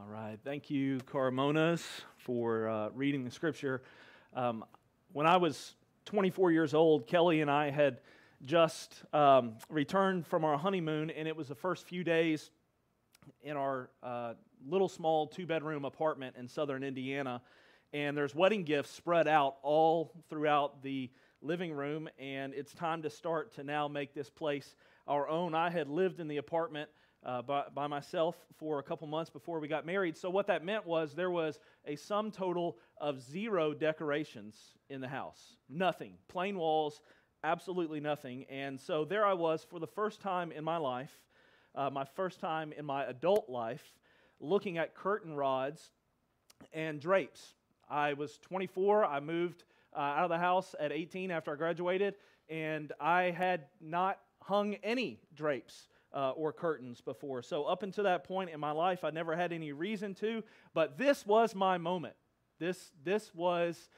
All right. Thank you, Carmona, for reading the scripture. When I was 24 years old, Kelly and I had just returned from our honeymoon, and it was the first few days in our little small two-bedroom apartment in southern Indiana. And there's wedding gifts spread out all throughout the living room, and it's time to start to now make this place our own. I had lived in the apartment by myself for a couple months before we got married. So what that meant was there was a sum total of zero decorations in the house. Nothing. Plain walls, absolutely nothing. And so there I was for the first time in my life, my first time in my adult life, looking at curtain rods and drapes. I was 24. I moved out of the house at 18 after I graduated, and I had not hung any drapes or curtains before. So up until that point in my life, I never had any reason to, but this was my moment. This was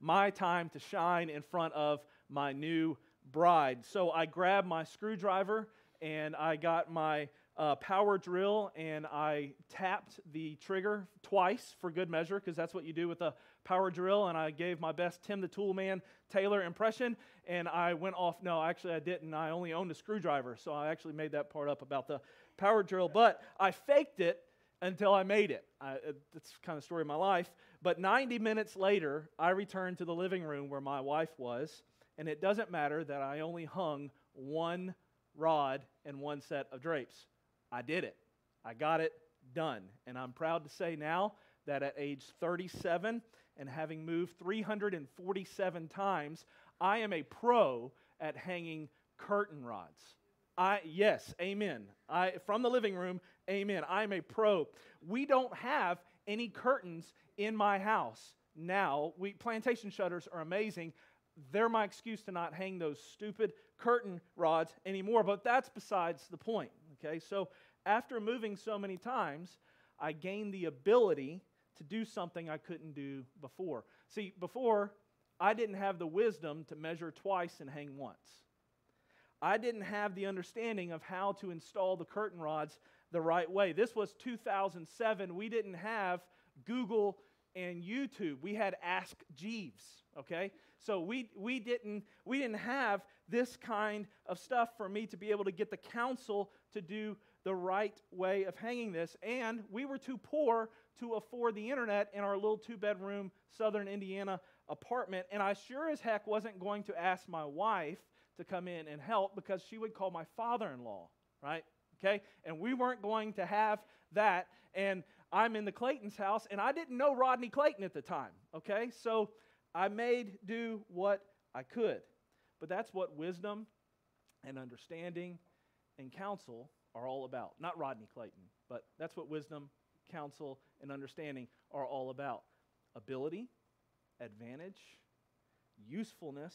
my time to shine in front of my new bride. So I grabbed my screwdriver, and I got my power drill, and I tapped the trigger twice for good measure, because that's what you do with a power drill, and I gave my best Tim the Tool Man Taylor impression, and I went off. No, actually I didn't. I only owned a screwdriver, so I actually made that part up about the power drill, but I faked it until I made it. That's kind of the story of my life, but 90 minutes later, I returned to the living room where my wife was, and it doesn't matter that I only hung one rod and one set of drapes. I did it. I got it done, and I'm proud to say now that at age 37, and having moved 347 times, I am a pro at hanging curtain rods. Yes, amen. From the living room, amen. I am a pro. We don't have any curtains in my house now. Plantation shutters are amazing. They're my excuse to not hang those stupid curtain rods anymore, but that's besides the point, okay? So after moving so many times, I gained the ability to do something I couldn't do before. See, before, I didn't have the wisdom to measure twice and hang once. I didn't have the understanding of how to install the curtain rods the right way. This was 2007. We didn't have Google and YouTube. We had Ask Jeeves, okay? So we didn't have this kind of stuff for me to be able to get the counsel to do the right way of hanging this, and we were too poor to afford the internet in our little two-bedroom southern Indiana apartment, and I sure as heck wasn't going to ask my wife to come in and help because she would call my father-in-law, right? Okay? And we weren't going to have that, and I'm in the Clayton's house, and I didn't know Rodney Clayton at the time, okay? So I made do what I could, but that's what wisdom and understanding and counsel are all about. Not Rodney Clayton, but that's what wisdom, counsel, and understanding are all about. Ability, advantage, usefulness,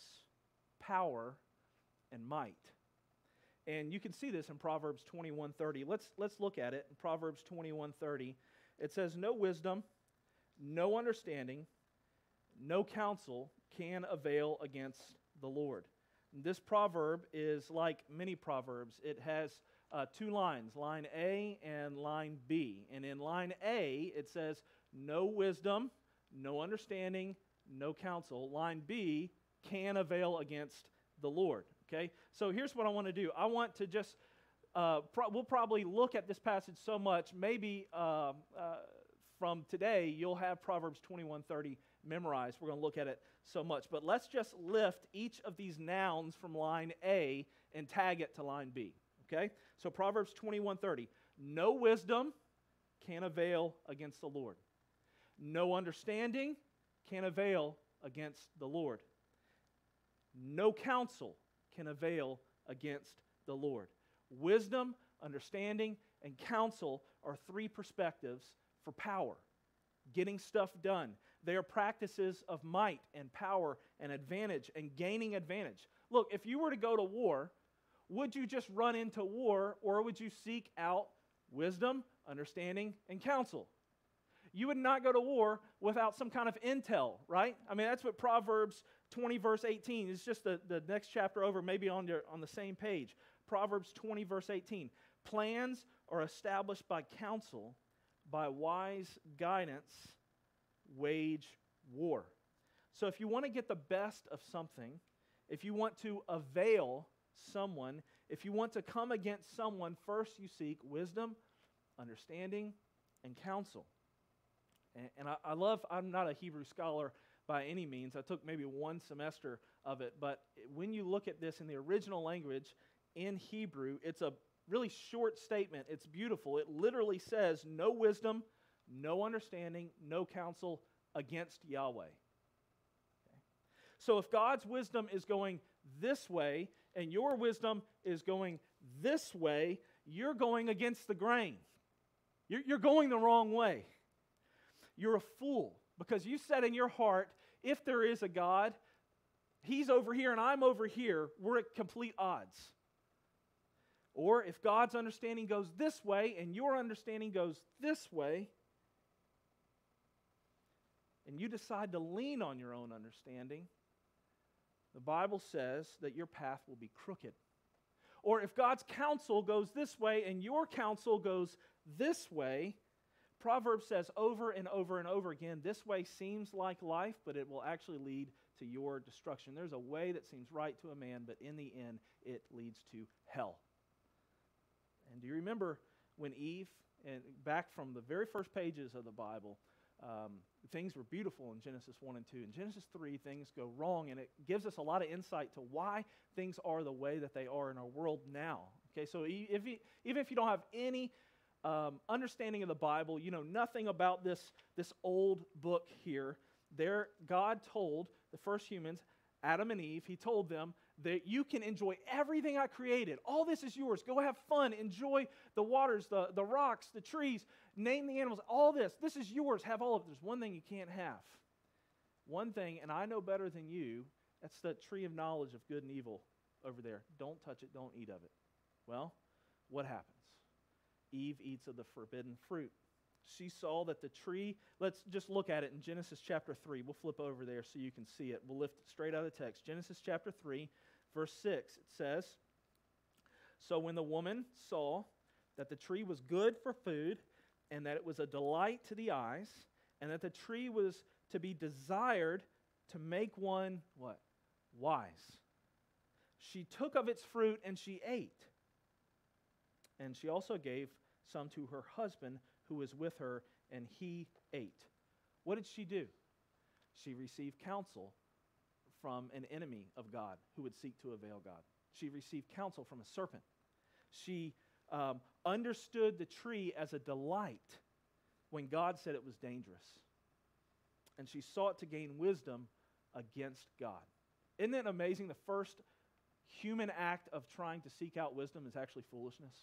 power, and might. And you can see this in Proverbs 21:30. Let's look at it in Proverbs 21:30. It says, "No wisdom, no understanding, no counsel can avail against the Lord." This proverb is like many proverbs. It has two lines, line A and line B. And in line A, it says, no wisdom, no understanding, no counsel. Line B, can avail against the Lord. Okay? So here's what I want to do. I want to just, we'll probably look at this passage so much, maybe from today, you'll have Proverbs 21:30 memorized. We're going to look at it so much. But let's just lift each of these nouns from line A and tag it to line B. Okay, so Proverbs 21:30, no wisdom can avail against the Lord. No understanding can avail against the Lord. No counsel can avail against the Lord. Wisdom, understanding, and counsel are three perspectives for power, getting stuff done. They are practices of might and power and advantage and gaining advantage. Look, if you were to go to war, would you just run into war, or would you seek out wisdom, understanding, and counsel? You would not go to war without some kind of intel, right? I mean, that's what Proverbs 20, verse 18, it's just the next chapter over, maybe on the same page. Proverbs 20, verse 18, plans are established by counsel, by wise guidance, wage war. So if you want to get the best of something, if you want to avail someone, if you want to come against someone, first you seek wisdom, understanding, and counsel. And I love, I'm not a Hebrew scholar by any means. I took maybe one semester of it, but when you look at this in the original language in Hebrew, it's a really short statement. It's beautiful. It literally says, no wisdom, no understanding, no counsel against Yahweh. Okay. So if God's wisdom is going this way and your wisdom is going this way, you're going against the grain. You're going the wrong way. You're a fool because you said in your heart, if there is a God, he's over here and I'm over here. We're at complete odds. Or if God's understanding goes this way and your understanding goes this way, and you decide to lean on your own understanding, the Bible says that your path will be crooked. Or if God's counsel goes this way and your counsel goes this way, Proverbs says over and over and over again, this way seems like life, but it will actually lead to your destruction. There's a way that seems right to a man, but in the end, it leads to hell. And do you remember when Eve, and back from the very first pages of the Bible, things were beautiful in Genesis 1 and 2. In Genesis 3, things go wrong, and it gives us a lot of insight to why things are the way that they are in our world now. Okay, so even if you don't have any understanding of the Bible, you know nothing about this old book here. There, God told the first humans, Adam and Eve, he told them that you can enjoy everything I created. All this is yours. Go have fun. Enjoy the waters, the rocks, the trees. Name the animals. All this. This is yours. Have all of it. There's one thing you can't have. One thing, and I know better than you, that's the tree of knowledge of good and evil over there. Don't touch it. Don't eat of it. Well, what happens? Eve eats of the forbidden fruit. She saw that the tree, let's just look at it in Genesis chapter 3. We'll flip over there so you can see it. We'll lift straight out of the text. Genesis chapter 3, verse 6, it says, "So when the woman saw that the tree was good for food, and that it was a delight to the eyes, and that the tree was to be desired to make one," what? "Wise. She took of its fruit and she ate. And she also gave some to her husband who was with her, and he ate." What did she do? She received counsel from an enemy of God who would seek to avail God. She received counsel from a serpent. She understood the tree as a delight when God said it was dangerous. And she sought to gain wisdom against God. Isn't it amazing? The first human act of trying to seek out wisdom is actually foolishness.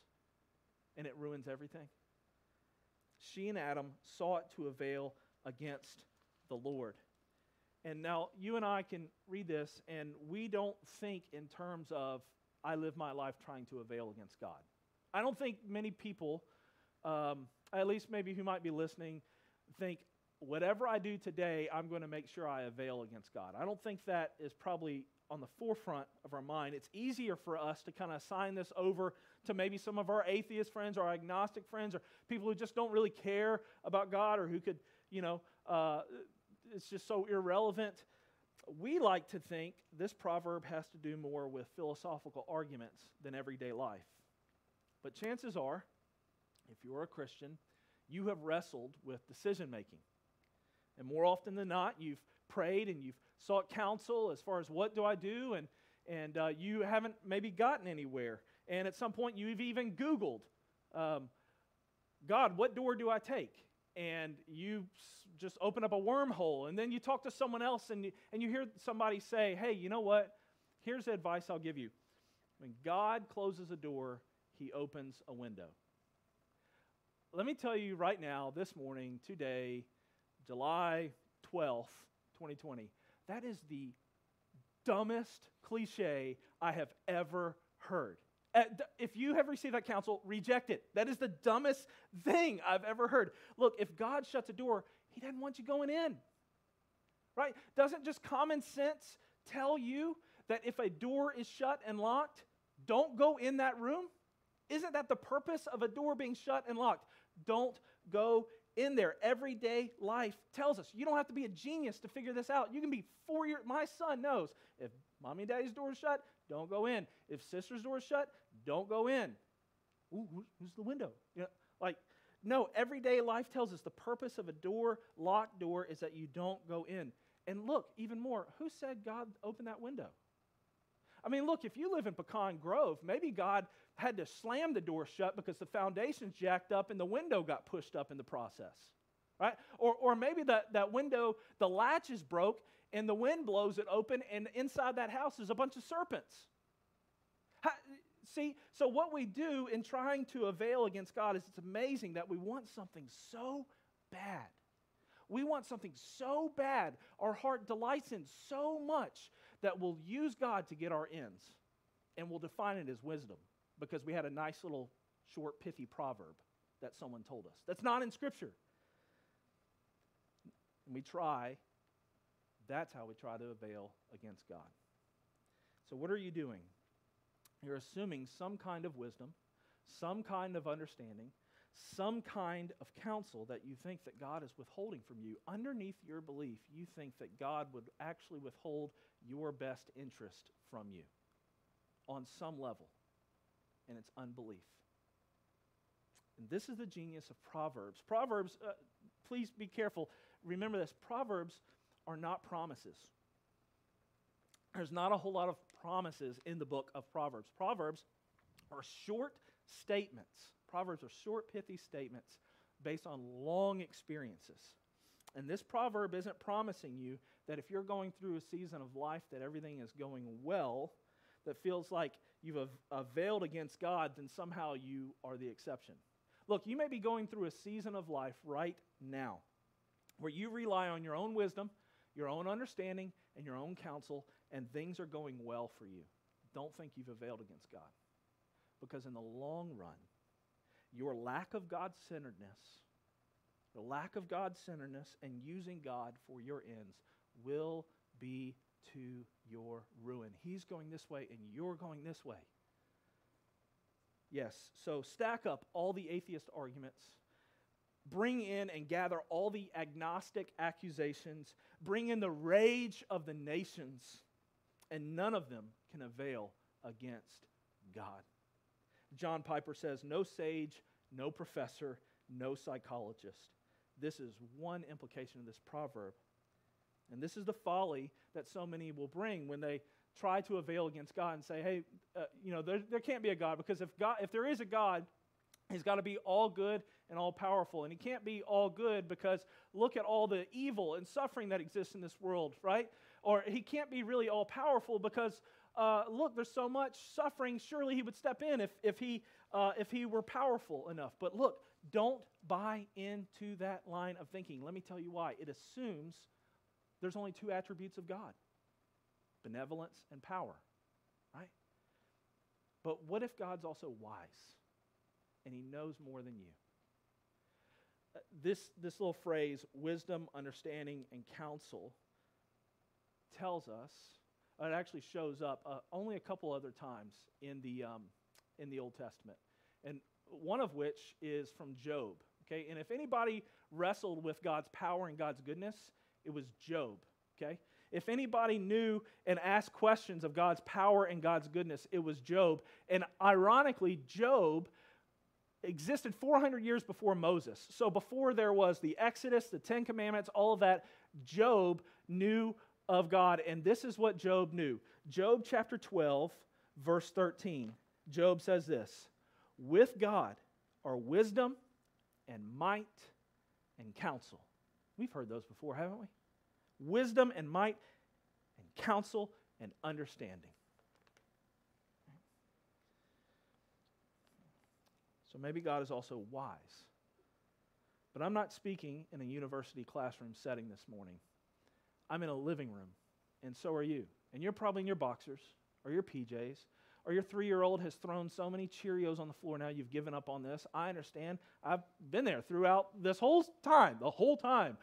And it ruins everything. She and Adam sought to avail against the Lord. And now you and I can read this, and we don't think in terms of, I live my life trying to avail against God. I don't think many people, at least maybe who might be listening, think, whatever I do today, I'm going to make sure I avail against God. I don't think that is probably on the forefront of our mind. It's easier for us to kind of assign this over to maybe some of our atheist friends or agnostic friends or people who just don't really care about God or who could, you know, it's just so irrelevant. We like to think this proverb has to do more with philosophical arguments than everyday life. But chances are, if you're a Christian, you have wrestled with decision making. And more often than not, you've prayed and you've sought counsel as far as what do I do, and you haven't maybe gotten anywhere. And at some point, you've even Googled, God, what door do I take? And you just open up a wormhole, and then you talk to someone else, and you hear somebody say, hey, you know what? Here's the advice I'll give you. When God closes a door, he opens a window. Let me tell you right now, this morning, today, July 12th, 2020, that is the dumbest cliche I have ever heard. If you have received that counsel, reject it. That is the dumbest thing I've ever heard. Look, if God shuts a door, he doesn't want you going in, right? Doesn't just common sense tell you that if a door is shut and locked, don't go in that room? Isn't that the purpose of a door being shut and locked? don't go in there. Everyday life tells us. You don't have to be a genius to figure this out. You can be 4 years. My son knows if mommy and daddy's door is shut, don't go in. If sister's door is shut, don't go in. Ooh, who's the window? You know, like, no, everyday life tells us the purpose of a door, locked door, is that you don't go in. And look, even more, who said God opened that window? I mean, look, if you live in Pecan Grove, maybe God had to slam the door shut because the foundation's jacked up and the window got pushed up in the process, right? Or maybe that window, the latch is broke and the wind blows it open and inside that house is a bunch of serpents. See, so what we do in trying to avail against God is it's amazing that we want something so bad. We want something so bad, our heart delights in so much that we'll use God to get our ends, and we'll define it as wisdom because we had a nice little short, pithy proverb that someone told us. That's not in Scripture. And we try. That's how we try to avail against God. So what are you doing? You're assuming some kind of wisdom, some kind of understanding, some kind of counsel that you think that God is withholding from you. Underneath your belief, you think that God would actually withhold your best interest from you on some level, and it's unbelief. And this is the genius of Proverbs. Proverbs, please be careful. Remember this, Proverbs are not promises. There's not a whole lot of promises in the book of Proverbs. Proverbs are short statements. Proverbs are short, pithy statements based on long experiences. And this proverb isn't promising you that if you're going through a season of life that everything is going well, that feels like you've availed against God, then somehow you are the exception. Look, you may be going through a season of life right now where you rely on your own wisdom, your own understanding, and your own counsel, and things are going well for you. Don't think you've availed against God, because in the long run, your lack of God-centeredness, the lack of God-centeredness and using God for your ends will be to your ruin. He's going this way and you're going this way. Yes, so stack up all the atheist arguments. Bring in and gather all the agnostic accusations. Bring in the rage of the nations, and none of them can avail against God. John Piper says, no sage, no professor, no psychologist. This is one implication of this proverb. And this is the folly that so many will bring when they try to avail against God and say, hey, there can't be a God, because if there is a God, he's got to be all good and all powerful. And he can't be all good because look at all the evil and suffering that exists in this world, right? Or he can't be really all powerful because look, there's so much suffering, surely he would step in if he were powerful enough. But look, don't buy into that line of thinking. Let me tell you why. It assumes there's only two attributes of God, benevolence and power, right? But what if God's also wise and he knows more than you? This little phrase, wisdom, understanding, and counsel, tells us. It actually shows up only a couple other times in the Old Testament, and one of which is from Job. Okay, and if anybody wrestled with God's power and God's goodness, it was Job. Okay, if anybody knew and asked questions of God's power and God's goodness, it was Job. And ironically, Job existed 400 years before Moses. So before there was the Exodus, the Ten Commandments, all of that, Job knew of God, and this is what Job knew. Job chapter 12, verse 13. Job says this, with God are wisdom and might and counsel. We've heard those before, haven't we? Wisdom and might and counsel and understanding. So maybe God is also wise. But I'm not speaking in a university classroom setting this morning. I'm in a living room, and so are you. And you're probably in your boxers or your PJs, or your 3-year-old has thrown so many Cheerios on the floor now you've given up on this. I understand. I've been there throughout this whole time, the whole time.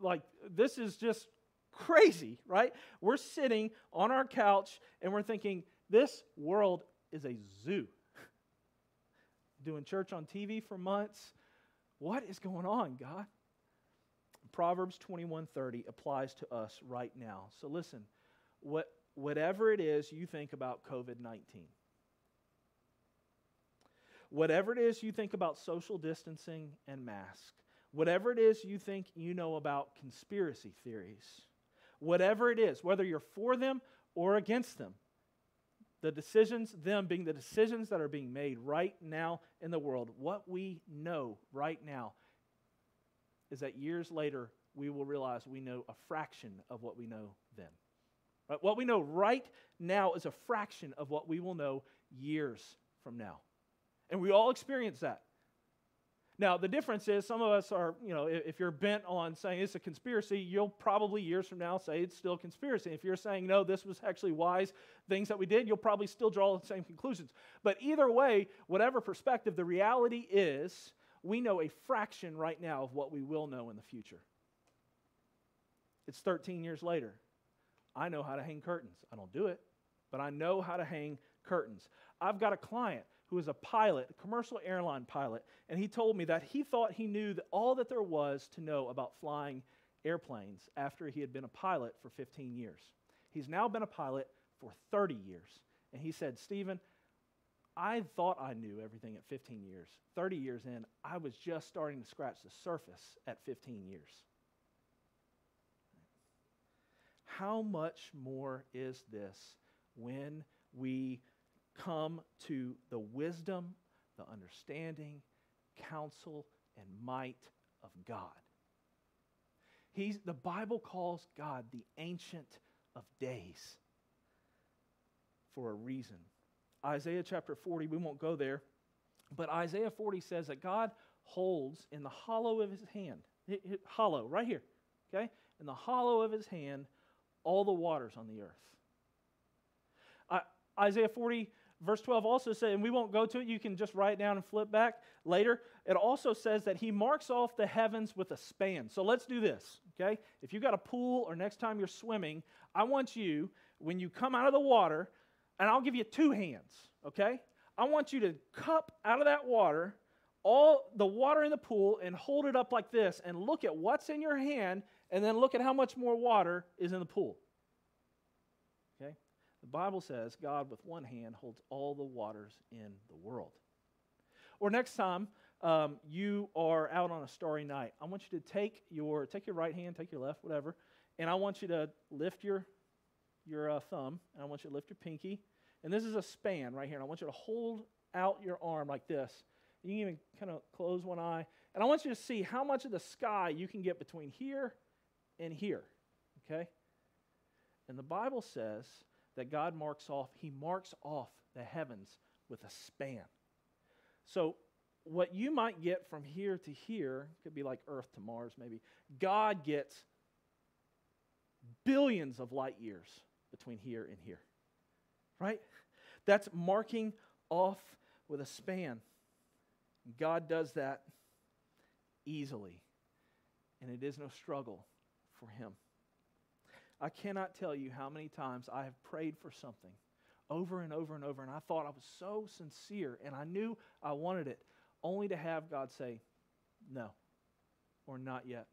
Like, this is just crazy, right? We're sitting on our couch, and we're thinking, this world is a zoo. Doing church on TV for months, What is going on, God? Proverbs 21:30 applies to us right now. So listen, whatever it is you think about COVID-19, whatever it is you think about social distancing and masks, whatever it is you think you know about conspiracy theories, whatever it is, whether you're for them or against them, the decisions, them being the decisions that are being made right now in the world, what we know right now is that years later we will realize we know a fraction of what we know then. Right? What we know right now is a fraction of what we will know years from now. And we all experience that. Now, the difference is some of us are, you know, if you're bent on saying it's a conspiracy, you'll probably years from now say it's still a conspiracy. If you're saying, no, this was actually wise things that we did, you'll probably still draw the same conclusions. But either way, whatever perspective, the reality is we know a fraction right now of what we will know in the future. It's 13 years later. I know how to hang curtains. I don't do it, but I know how to hang curtains. I've got a client who is a pilot, a commercial airline pilot, and he told me that he thought he knew all that there was to know about flying airplanes after he had been a pilot for 15 years. He's now been a pilot for 30 years. And he said, Stephen, I thought I knew everything at 15 years. 30 years in, I was just starting to scratch the surface at 15 years. How much more is this when we come to the wisdom, the understanding, counsel, and might of God? The Bible calls God the Ancient of Days for a reason. Isaiah chapter 40, we won't go there, but Isaiah 40 says that God holds in the hollow of his hand, hollow, right here, okay? In the hollow of his hand, all the waters on the earth. Isaiah 40, verse 12 also says, and we won't go to it, you can just write it down and flip back later. It also says that he marks off the heavens with a span. So let's do this, okay? If you've got a pool or next time you're swimming, I want you, when you come out of the water, and I'll give you two hands, okay? I want you to cup out of that water all the water in the pool and hold it up like this and look at what's in your hand and then look at how much more water is in the pool. The Bible says God with one hand holds all the waters in the world. Or next time you are out on a starry night, I want you to take your right hand, take your left, whatever, and I want you to lift your thumb, and I want you to lift your pinky, and this is a span right here, and I want you to hold out your arm like this. You can even kind of close one eye, and I want you to see how much of the sky you can get between here and here, okay? And the Bible says that God marks off the heavens with a span. So what you might get from here to here, could be like Earth to Mars maybe, God gets billions of light years between here and here, right? That's marking off with a span. God does that easily, and it is no struggle for him. I cannot tell you how many times I have prayed for something over and over and over, and I thought I was so sincere, and I knew I wanted it, only to have God say, no, or not yet.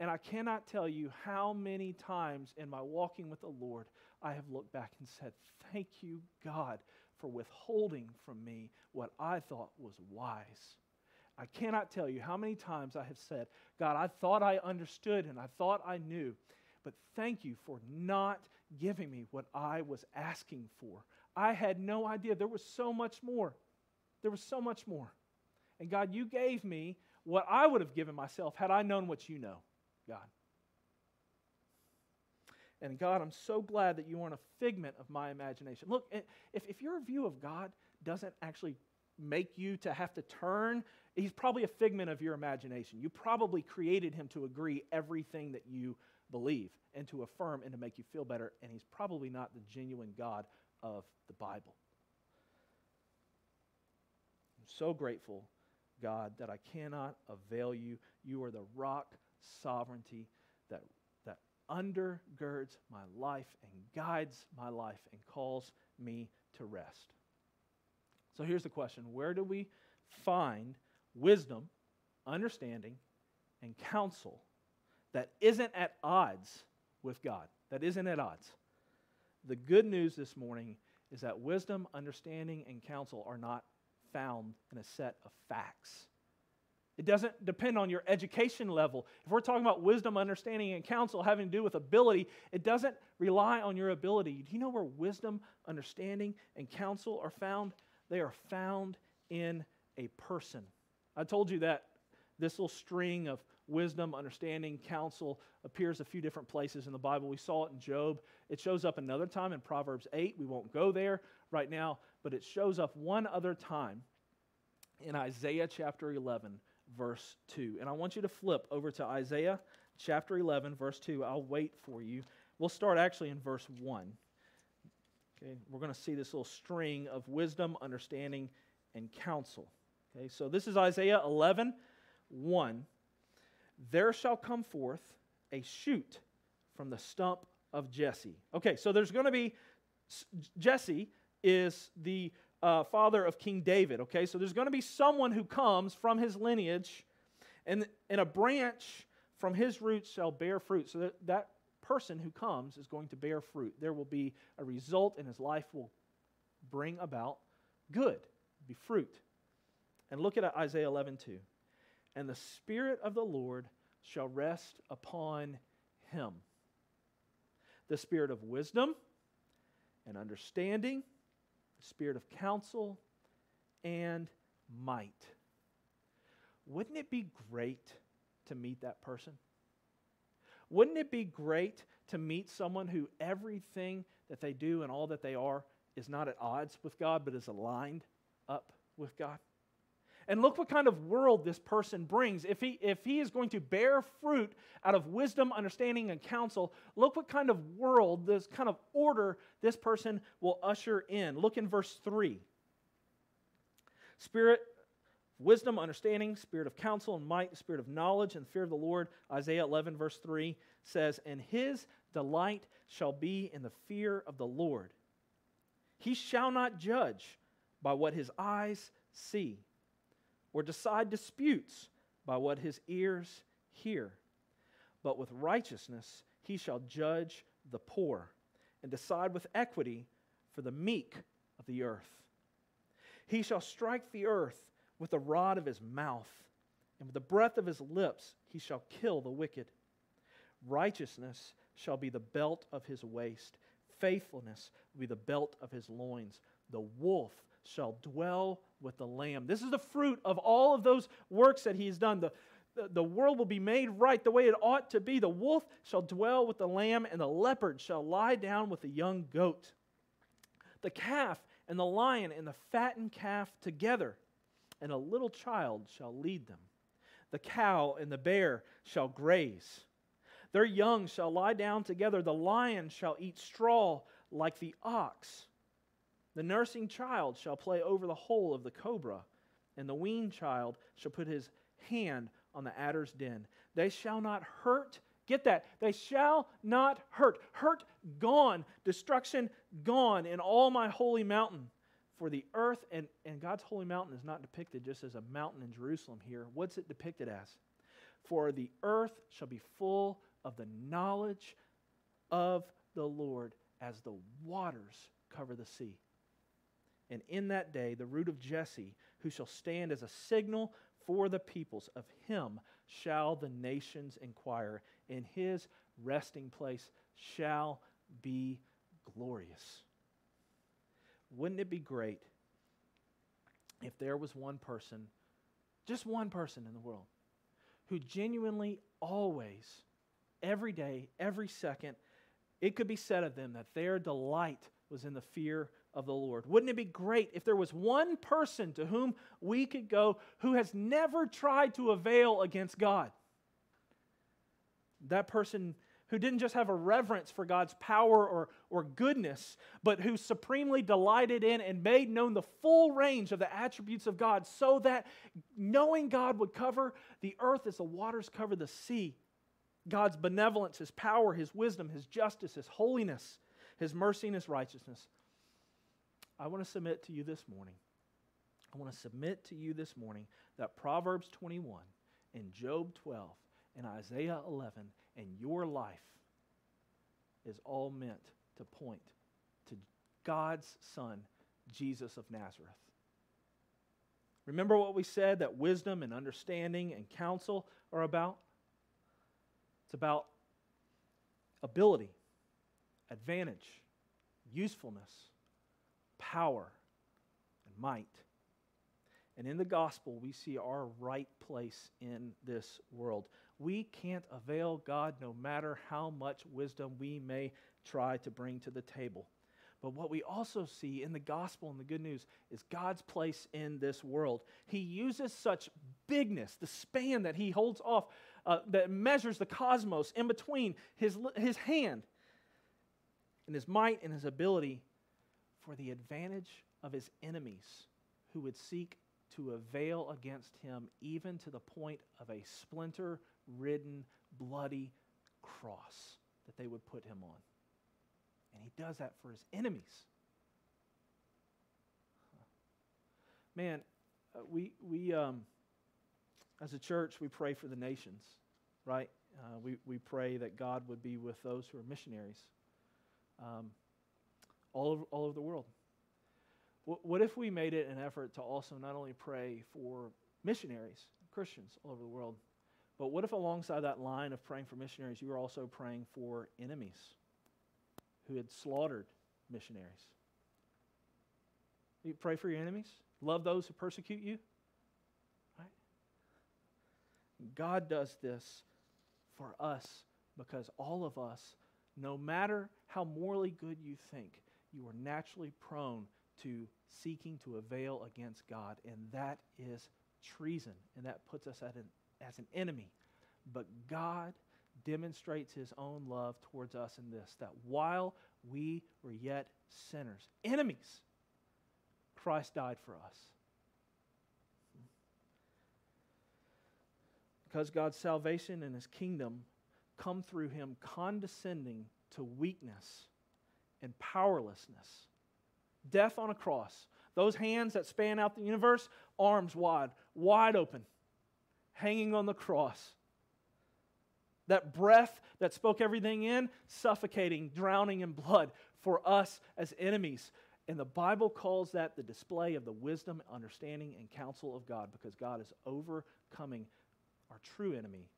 And I cannot tell you how many times in my walking with the Lord I have looked back and said, thank you, God, for withholding from me what I thought was wise. I cannot tell you how many times I have said, God, I thought I understood and I thought I knew, but thank you for not giving me what I was asking for. I had no idea. There was so much more. There was so much more. And God, you gave me what I would have given myself had I known what you know, God. And God, I'm so glad that you aren't a figment of my imagination. Look, if your view of God doesn't actually make you to have to turn, he's probably a figment of your imagination. You probably created him to agree everything that you believe and to affirm and to make you feel better, and he's probably not the genuine God of the Bible. I'm so grateful, God, that I cannot avail you. You are the rock sovereignty that undergirds my life and guides my life and calls me to rest. So here's the question. Where do we find wisdom understanding, and counsel that isn't at odds with God, that isn't at odds. The good news this morning is that wisdom, understanding, and counsel are not found in a set of facts. It doesn't depend on your education level. If we're talking about wisdom, understanding, and counsel having to do with ability, it doesn't rely on your ability. Do you know where wisdom, understanding, and counsel are found? They are found in a person. I told you that this little string of wisdom, understanding, counsel appears a few different places in the Bible. We saw it in Job. It shows up another time in Proverbs 8. We won't go there right now, but it shows up one other time in Isaiah chapter 11, verse 2. And I want you to flip over to Isaiah chapter 11, verse 2. I'll wait for you. We'll start actually in verse 1. Okay, we're going to see this little string of wisdom, understanding, and counsel. Okay, so this is Isaiah 11, 1. There shall come forth a shoot from the stump of Jesse. Okay, so there's going to be, Jesse is the father of King David, okay? So there's going to be someone who comes from his lineage, and a branch from his roots shall bear fruit. So that person who comes is going to bear fruit. There will be a result, and his life will bring about good, be fruit. And look at Isaiah 11:2. And the Spirit of the Lord shall rest upon him, the Spirit of wisdom and understanding, the Spirit of counsel and might. Wouldn't it be great to meet that person? Wouldn't it be great to meet someone who everything that they do and all that they are is not at odds with God, but is aligned up with God? And look what kind of world this person brings. If he is going to bear fruit out of wisdom, understanding, and counsel, look what kind of world, this kind of order this person will usher in. Look in verse 3. Spirit, wisdom, understanding, spirit of counsel and might, spirit of knowledge and fear of the Lord. Isaiah 11 verse 3 says, and his delight shall be in the fear of the Lord. He shall not judge by what his eyes see, or decide disputes by what his ears hear. But with righteousness he shall judge the poor, and decide with equity for the meek of the earth. He shall strike the earth with the rod of his mouth, and with the breath of his lips he shall kill the wicked. Righteousness shall be the belt of his waist, faithfulness will be the belt of his loins. The wolf shall dwell with the lamb. This is the fruit of all of those works that he has done. The world will be made right the way it ought to be. The wolf shall dwell with the lamb, and the leopard shall lie down with the young goat. The calf and the lion and the fattened calf together, and a little child shall lead them. The cow and the bear shall graze. Their young shall lie down together. The lion shall eat straw like the ox. The nursing child shall play over the hole of the cobra, and the weaned child shall put his hand on the adder's den. They shall not hurt. Get that. They shall not hurt. Hurt gone. Destruction gone in all my holy mountain. For the earth, and God's holy mountain is not depicted just as a mountain in Jerusalem here. What's it depicted as? For the earth shall be full of the knowledge of the Lord as the waters cover the sea. And in that day, the root of Jesse, who shall stand as a signal for the peoples, of him shall the nations inquire, and his resting place shall be glorious. Wouldn't it be great if there was one person, just one person in the world, who genuinely always, every day, every second, it could be said of them that their delight was in the fear of the Lord. Wouldn't it be great if there was one person to whom we could go who has never tried to avail against God? That person who didn't just have a reverence for God's power or goodness, but who supremely delighted in and made known the full range of the attributes of God, so that knowing God would cover the earth as the waters cover the sea. God's benevolence, His power, His wisdom, His justice, His holiness, His mercy, and His righteousness. I want to submit to you this morning. I want to submit to you this morning that Proverbs 21 in Job 12, in Isaiah 11, and your life is all meant to point to God's Son, Jesus of Nazareth. Remember what we said that wisdom and understanding and counsel are about? It's about ability, advantage, usefulness, power, and might. And in the gospel, we see our right place in this world. We can't avail God no matter how much wisdom we may try to bring to the table. But what we also see in the gospel and the good news is God's place in this world. He uses such bigness, the span that he holds off, that measures the cosmos in between his hand and his might and his ability for the advantage of his enemies who would seek to avail against him, even to the point of a splinter-ridden, bloody cross that they would put him on. And he does that for his enemies. Man, we as a church, we pray for the nations, right? We pray that God would be with those who are missionaries all over the world. What if we made it an effort to also not only pray for missionaries, Christians all over the world, but what if alongside that line of praying for missionaries, you were also praying for enemies who had slaughtered missionaries? You pray for your enemies. Love those who persecute you. Right? God does this for us because all of us, no matter how morally good you think, you are naturally prone to seeking to avail against God, and that is treason, and that puts us as an enemy. But God demonstrates his own love towards us in this, that while we were yet sinners, enemies, Christ died for us. Because God's salvation and his kingdom come through him condescending to weakness and powerlessness. Death on a cross. Those hands that span out the universe, arms wide, wide open, hanging on the cross. That breath that spoke everything in, suffocating, drowning in blood for us as enemies. And the Bible calls that the display of the wisdom, understanding, and counsel of God, because God is overcoming our true enemy,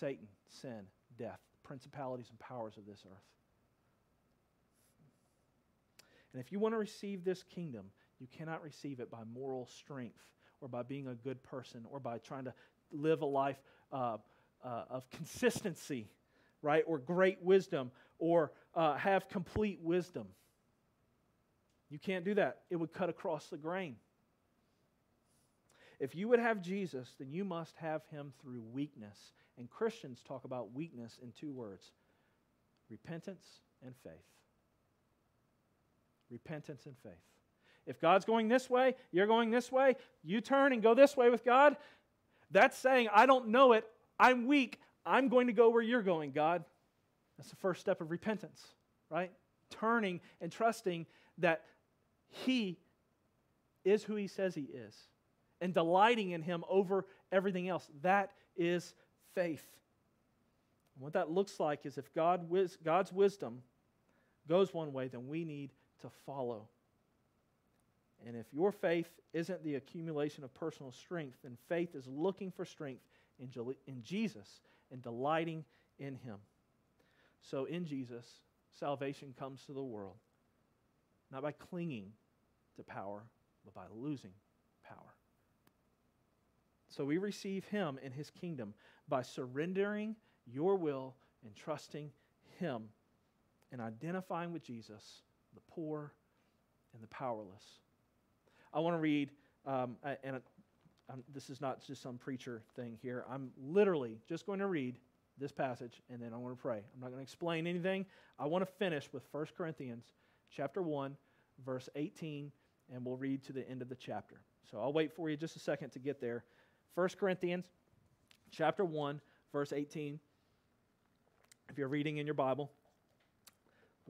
Satan, sin, death, principalities and powers of this earth. And if you want to receive this kingdom, you cannot receive it by moral strength or by being a good person or by trying to live a life of consistency, right? Or great wisdom or have complete wisdom. You can't do that. It would cut across the grain. If you would have Jesus, then you must have him through weakness. And Christians talk about weakness in two words: repentance and faith. Repentance and faith. If God's going this way, you're going this way, you turn and go this way with God, that's saying, I don't know it, I'm weak, I'm going to go where you're going, God. That's the first step of repentance, right? Turning and trusting that he is who he says he is and delighting in him over everything else. That is faith. And what that looks like is if God's wisdom goes one way, then we need to follow. And if your faith isn't the accumulation of personal strength, then faith is looking for strength in Jesus and delighting in him. So in Jesus, salvation comes to the world, not by clinging to power, but by losing power. So we receive him in his kingdom by surrendering your will and trusting him and identifying with Jesus, the poor, and the powerless. I want to read, this is not just some preacher thing here. I'm literally just going to read this passage, and then I want to pray. I'm not going to explain anything. I want to finish with 1 Corinthians chapter 1, verse 18, and we'll read to the end of the chapter. So I'll wait for you just a second to get there. 1 Corinthians chapter 1, verse 18, if you're reading in your Bible,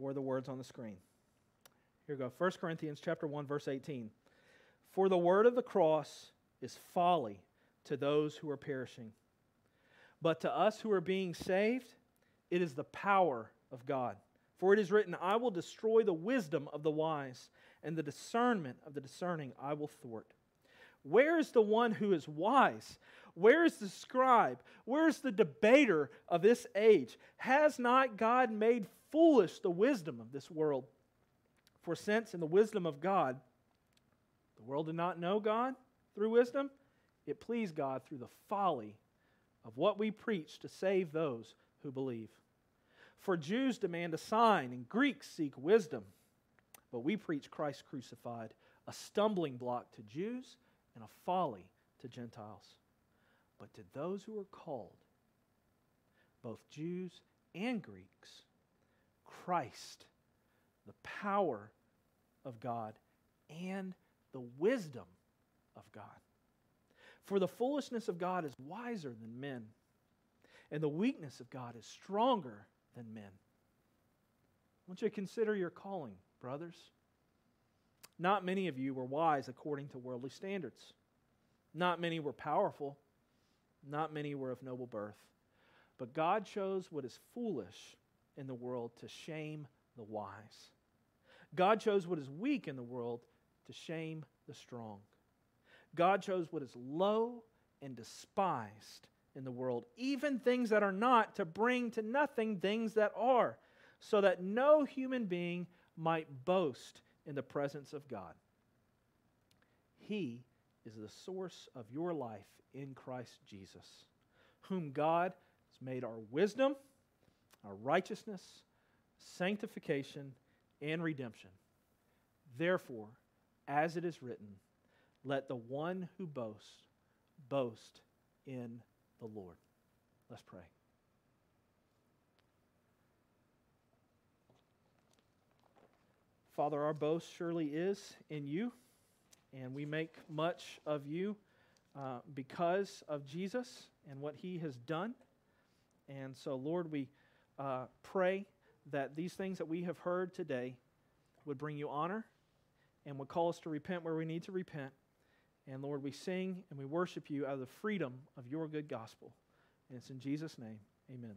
or the words on the screen. Here we go, 1 Corinthians chapter 1, verse 18. For the word of the cross is folly to those who are perishing. But to us who are being saved, it is the power of God. For it is written, I will destroy the wisdom of the wise, and the discernment of the discerning I will thwart. Where is the one who is wise? Where is the scribe? Where is the debater of this age? Has not God made foolish the wisdom of this world? For since in the wisdom of God, the world did not know God through wisdom, it pleased God through the folly of what we preach to save those who believe. For Jews demand a sign, and Greeks seek wisdom. But we preach Christ crucified, a stumbling block to Jews and a folly to Gentiles. But to those who are called, both Jews and Greeks, Christ, the power of God and the wisdom of God. For the foolishness of God is wiser than men, and the weakness of God is stronger than men. I want you to consider your calling, brothers. Not many of you were wise according to worldly standards. Not many were powerful. Not many were of noble birth. But God chose what is foolish in the world to shame the wise. God chose what is weak in the world to shame the strong. God chose what is low and despised in the world, even things that are not, to bring to nothing things that are, so that no human being might boast in the presence of God. He is the source of your life in Christ Jesus, whom God has made our wisdom, our righteousness, sanctification, and redemption. Therefore, as it is written, let the one who boasts, boast in the Lord. Let's pray. Father, our boast surely is in you, and we make much of you because of Jesus and what he has done. And so, Lord, we pray that these things that we have heard today would bring you honor and would call us to repent where we need to repent. And Lord, we sing and we worship you out of the freedom of your good gospel. And it's in Jesus' name, amen.